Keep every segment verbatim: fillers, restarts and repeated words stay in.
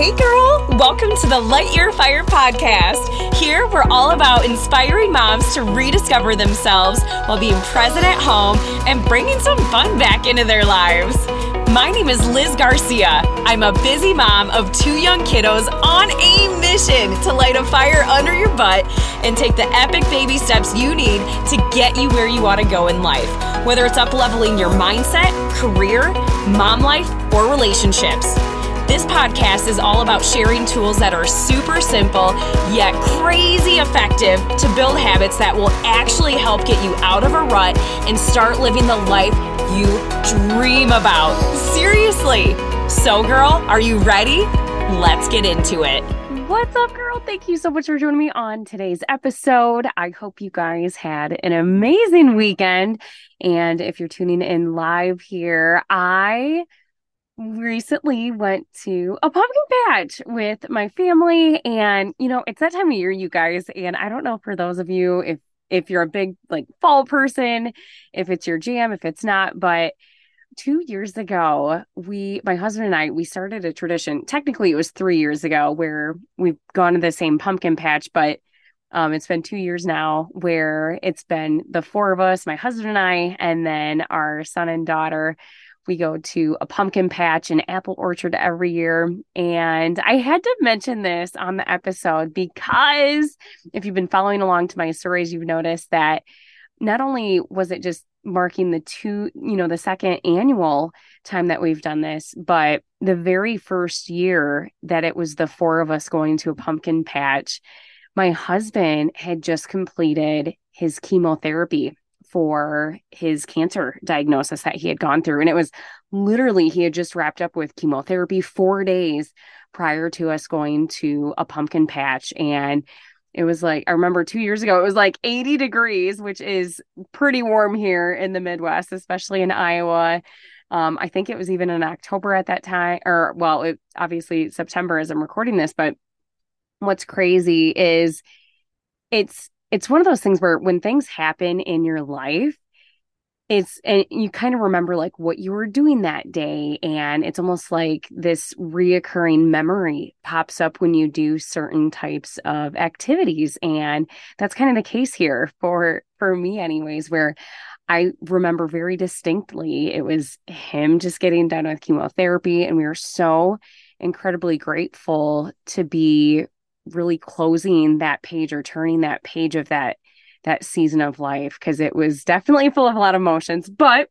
Hey girl, welcome to the Light Your Fire podcast. Here we're all about inspiring moms to rediscover themselves while being present at home and bringing some fun back into their lives. My name is Liz Garcia. I'm a busy mom of two young kiddos on a mission to light a fire under your butt and take the epic baby steps you need to get you where you want to go in life. Whether it's up-leveling your mindset, career, mom life, or relationships. This podcast is all about sharing tools that are super simple, yet crazy effective to build habits that will actually help get you out of a rut and start living the life you dream about. Seriously. So girl, are you ready? Let's get into it. What's up, girl? Thank you so much for joining me on today's episode. I hope you guys had an amazing weekend. And if you're tuning in live here, I... recently went to a pumpkin patch with my family, and you know, it's that time of year, you guys, and I don't know, for those of you, if if you're a big like fall person, if it's your jam, if it's not, but two years ago we my husband and I we started a tradition. Technically it was three years ago where we've gone to the same pumpkin patch, but um it's been two years now where it's been the four of us, my husband and I, and then our son and daughter. We go to a pumpkin patch and apple orchard every year. And I had to mention this on the episode because if you've been following along to my stories, you've noticed that not only was it just marking the two, you know, the second annual time that we've done this, but the very first year that it was the four of us going to a pumpkin patch, my husband had just completed his chemotherapy for his cancer diagnosis that he had gone through. And it was literally, he had just wrapped up with chemotherapy four days prior to us going to a pumpkin patch. And it was like, I remember two years ago, it was like eighty degrees, which is pretty warm here in the Midwest, especially in Iowa. Um, I think it was even in October at that time, or well, it, obviously September as I'm recording this, but what's crazy is it's, It's one of those things where when things happen in your life, it's, and you kind of remember like what you were doing that day. And it's almost like this reoccurring memory pops up when you do certain types of activities. And that's kind of the case here for, for me anyways, where I remember very distinctly, it was him just getting done with chemotherapy. And we were so incredibly grateful to be really closing that page or turning that page of that that season of life, because it was definitely full of a lot of emotions. But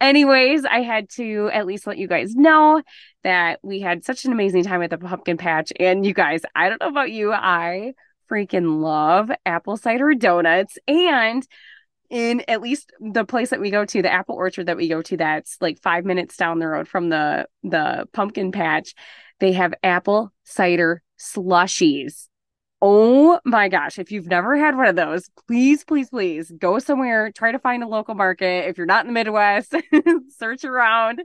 anyways, I had to at least let you guys know that we had such an amazing time at the pumpkin patch. And you guys, I don't know about you, I freaking love apple cider donuts. And in at least the place that we go to, the apple orchard that we go to, that's like five minutes down the road from the the pumpkin patch, they have apple cider slushies. Oh my gosh. If you've never had one of those, please, please, please go somewhere, try to find a local market. If you're not in the Midwest, search around.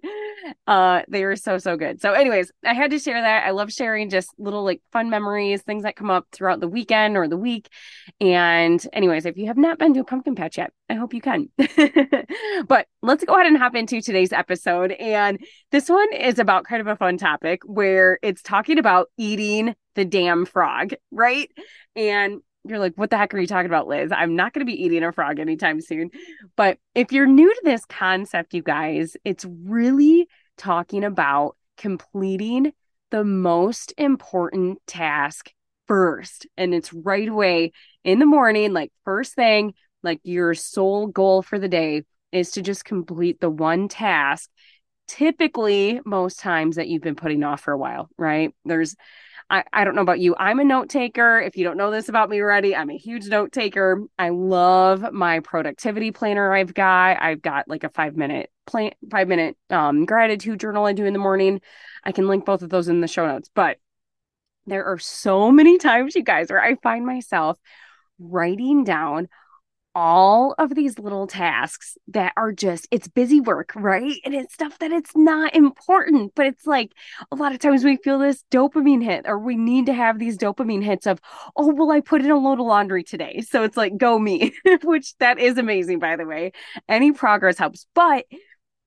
Uh, they are so, so good. So anyways, I had to share that. I love sharing just little like fun memories, things that come up throughout the weekend or the week. And anyways, if you have not been to a pumpkin patch yet, I hope you can. But let's go ahead and hop into today's episode. And this one is about kind of a fun topic where it's talking about eating the damn frog, right? And you're like, what the heck are you talking about, Liz? I'm not going to be eating a frog anytime soon. But if you're new to this concept, you guys, it's really talking about completing the most important task first. And it's right away in the morning, like first thing, like your sole goal for the day is to just complete the one task, typically most times that you've been putting off for a while, right? There's I, I don't know about you. I'm a note taker. If you don't know this about me already, I'm a huge note taker. I love my productivity planner. I've got, I've got like a five minute plan, five minute um, gratitude journal I do in the morning. I can link both of those in the show notes, but there are so many times, you guys, where I find myself writing down all of these little tasks that are just, it's busy work, right? And it's stuff that it's not important, but it's like a lot of times we feel this dopamine hit, or we need to have these dopamine hits of, oh, well, I put in a load of laundry today. So it's like, go me, which that is amazing, by the way. Any progress helps. But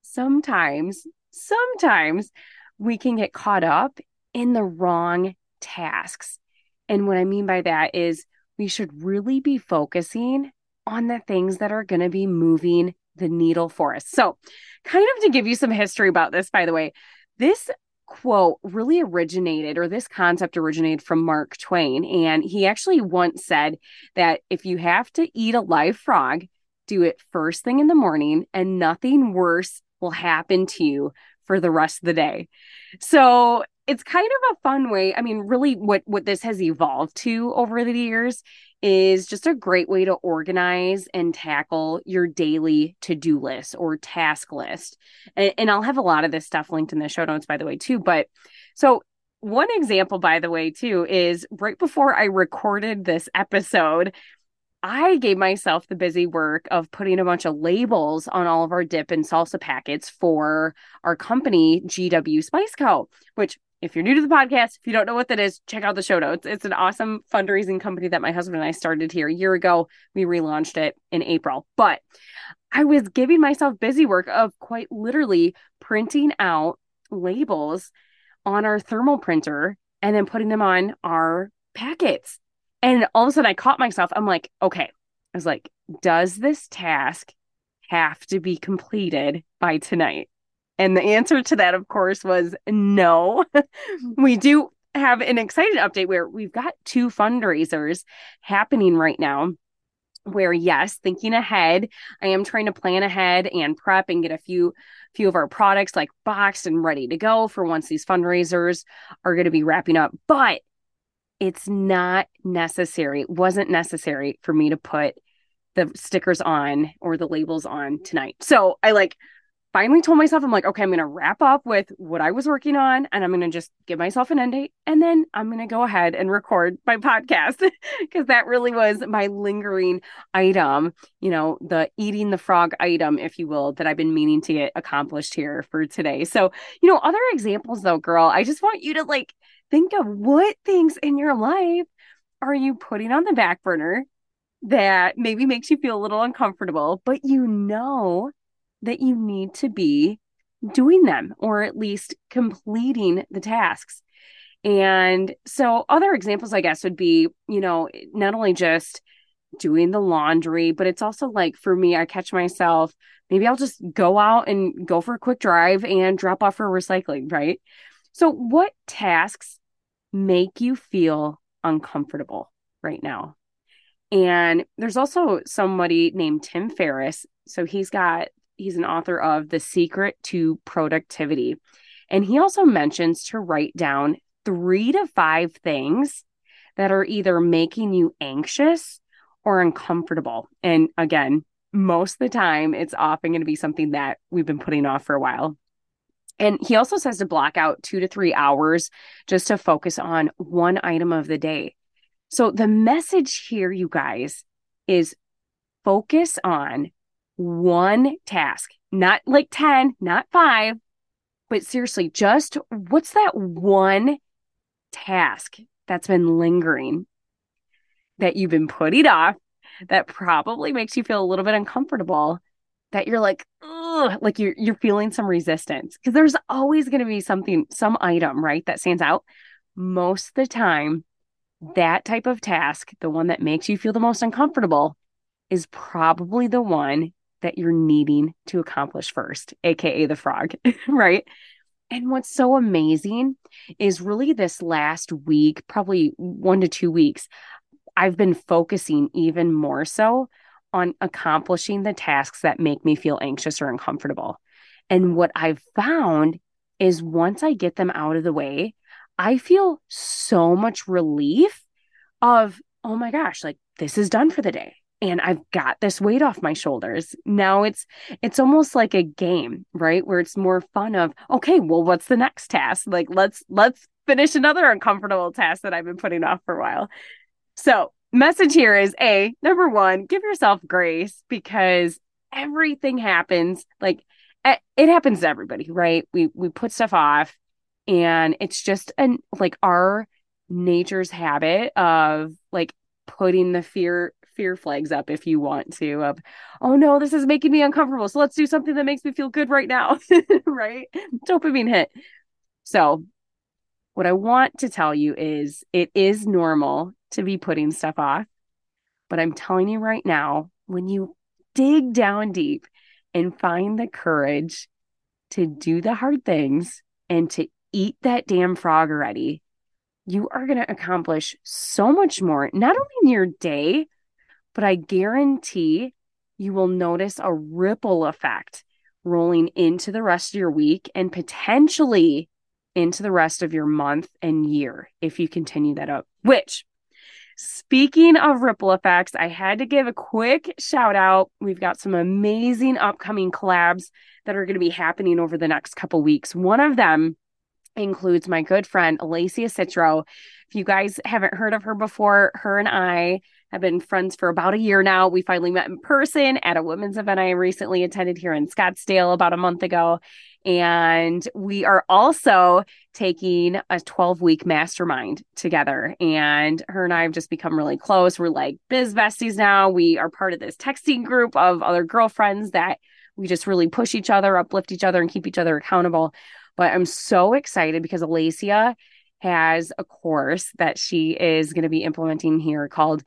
sometimes, sometimes we can get caught up in the wrong tasks. And what I mean by that is we should really be focusing on the things that are going to be moving the needle for us. So kind of to give you some history about this, by the way, this quote really originated, or this concept originated from Mark Twain. And he actually once said that if you have to eat a live frog, do it first thing in the morning and nothing worse will happen to you for the rest of the day. So it's kind of a fun way. I mean, really what, what this has evolved to over the years is just a great way to organize and tackle your daily to-do list or task list. And, and I'll have a lot of this stuff linked in the show notes, by the way, too. But so one example, by the way, too, is right before I recorded this episode, I gave myself the busy work of putting a bunch of labels on all of our dip and salsa packets for our company, G W Spice Co., which, if you're new to the podcast, if you don't know what that is, check out the show notes. It's an awesome fundraising company that my husband and I started here a year ago. We relaunched it in April. But I was giving myself busy work of quite literally printing out labels on our thermal printer and then putting them on our packets. And all of a sudden I caught myself. I'm like, okay. I was like, does this task have to be completed by tonight? And the answer to that, of course, was no. We do have an exciting update where we've got two fundraisers happening right now where, yes, thinking ahead, I am trying to plan ahead and prep and get a few, few of our products like boxed and ready to go for once these fundraisers are going to be wrapping up. But it's not necessary. It wasn't necessary for me to put the stickers on or the labels on tonight. So I like... finally told myself, I'm like, okay, I'm going to wrap up with what I was working on and I'm going to just give myself an end date. And then I'm going to go ahead and record my podcast because that really was my lingering item, you know, the eating the frog item, if you will, that I've been meaning to get accomplished here for today. So, you know, other examples though, girl, I just want you to like, think of what things in your life are you putting on the back burner that maybe makes you feel a little uncomfortable, but you know that you need to be doing them or at least completing the tasks. And so other examples, I guess, would be, you know, not only just doing the laundry, but it's also like for me, I catch myself, maybe I'll just go out and go for a quick drive and drop off for recycling, right? So what tasks make you feel uncomfortable right now? And there's also somebody named Tim Ferriss. So he's got He's an author of The Secret to Productivity. And he also mentions to write down three to five things that are either making you anxious or uncomfortable. And again, most of the time, it's often going to be something that we've been putting off for a while. And he also says to block out two to three hours just to focus on one item of the day. So the message here, you guys, is focus on one task, not like ten, not five, but seriously, just what's that one task that's been lingering that you've been putting off that probably makes you feel a little bit uncomfortable, that you're like, ugh, like you're, you're feeling some resistance, because there's always going to be something, some item, right, that stands out. Most of the time, that type of task, the one that makes you feel the most uncomfortable, is probably the one that you're needing to accomplish first, aka the frog, right? And what's so amazing is really this last week, probably one to two weeks, I've been focusing even more so on accomplishing the tasks that make me feel anxious or uncomfortable. And what I've found is once I get them out of the way, I feel so much relief of, oh my gosh, like this is done for the day. And I've got this weight off my shoulders. Now it's it's almost like a game, right? Where it's more fun of, okay, well, what's the next task? Like, let's let's finish another uncomfortable task that I've been putting off for a while. So message here is A, number one, give yourself grace because everything happens. Like it happens to everybody, right? We we put stuff off and it's just an like our nature's habit of like putting the fear fear flags up, if you want to, of, oh no, this is making me uncomfortable. So let's do something that makes me feel good right now, right? Dopamine hit. So What I want to tell you is it is normal to be putting stuff off, but I'm telling you right now, when you dig down deep and find the courage to do the hard things and to eat that damn frog already, you are going to accomplish so much more, not only in your day, but I guarantee you will notice a ripple effect rolling into the rest of your week and potentially into the rest of your month and year if you continue that up. Which, speaking of ripple effects, I had to give a quick shout out. We've got some amazing upcoming collabs that are going to be happening over the next couple weeks. One of them includes my good friend, Alicia Citro. If you guys haven't heard of her before, her and I have been friends for about a year now. We finally met in person at a women's event I recently attended here in Scottsdale about a month ago. And we are also taking a twelve-week mastermind together. And her and I have just become really close. We're like biz besties now. We are part of this texting group of other girlfriends that we just really push each other, uplift each other, and keep each other accountable. But I'm so excited because Alicia has a course that she is going to be implementing here called,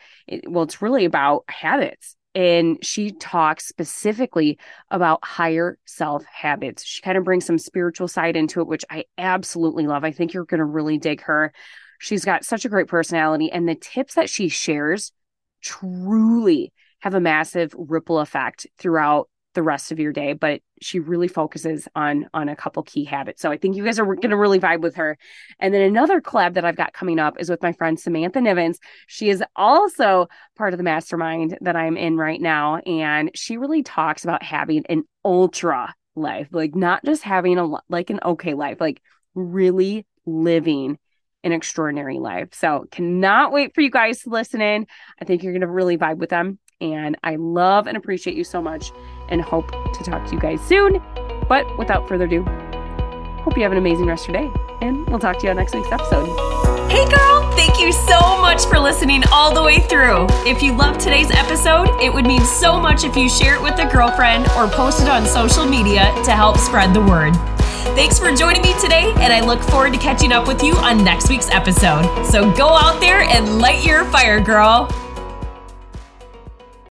well, it's really about habits. And she talks specifically about higher self habits. She kind of brings some spiritual side into it, which I absolutely love. I think you're going to really dig her. She's got such a great personality, and the tips that she shares truly have a massive ripple effect throughout the rest of your day, but she really focuses on on a couple key habits. So I think you guys are going to really vibe with her. And then another collab that I've got coming up is with my friend Samantha Nivens. She is also part of the mastermind that I'm in right now. And she really talks about having an ultra life, like not just having a, like an okay life, like really living an extraordinary life. So cannot wait for you guys to listen in. I think you're going to really vibe with them. And I love and appreciate you so much and hope to talk to you guys soon. But without further ado, hope you have an amazing rest of your day, and we'll talk to you on next week's episode. Hey girl, thank you so much for listening all the way through. If you loved today's episode, it would mean so much if you share it with a girlfriend or post it on social media to help spread the word. Thanks for joining me today, and I look forward to catching up with you on next week's episode. So go out there and light your fire, girl.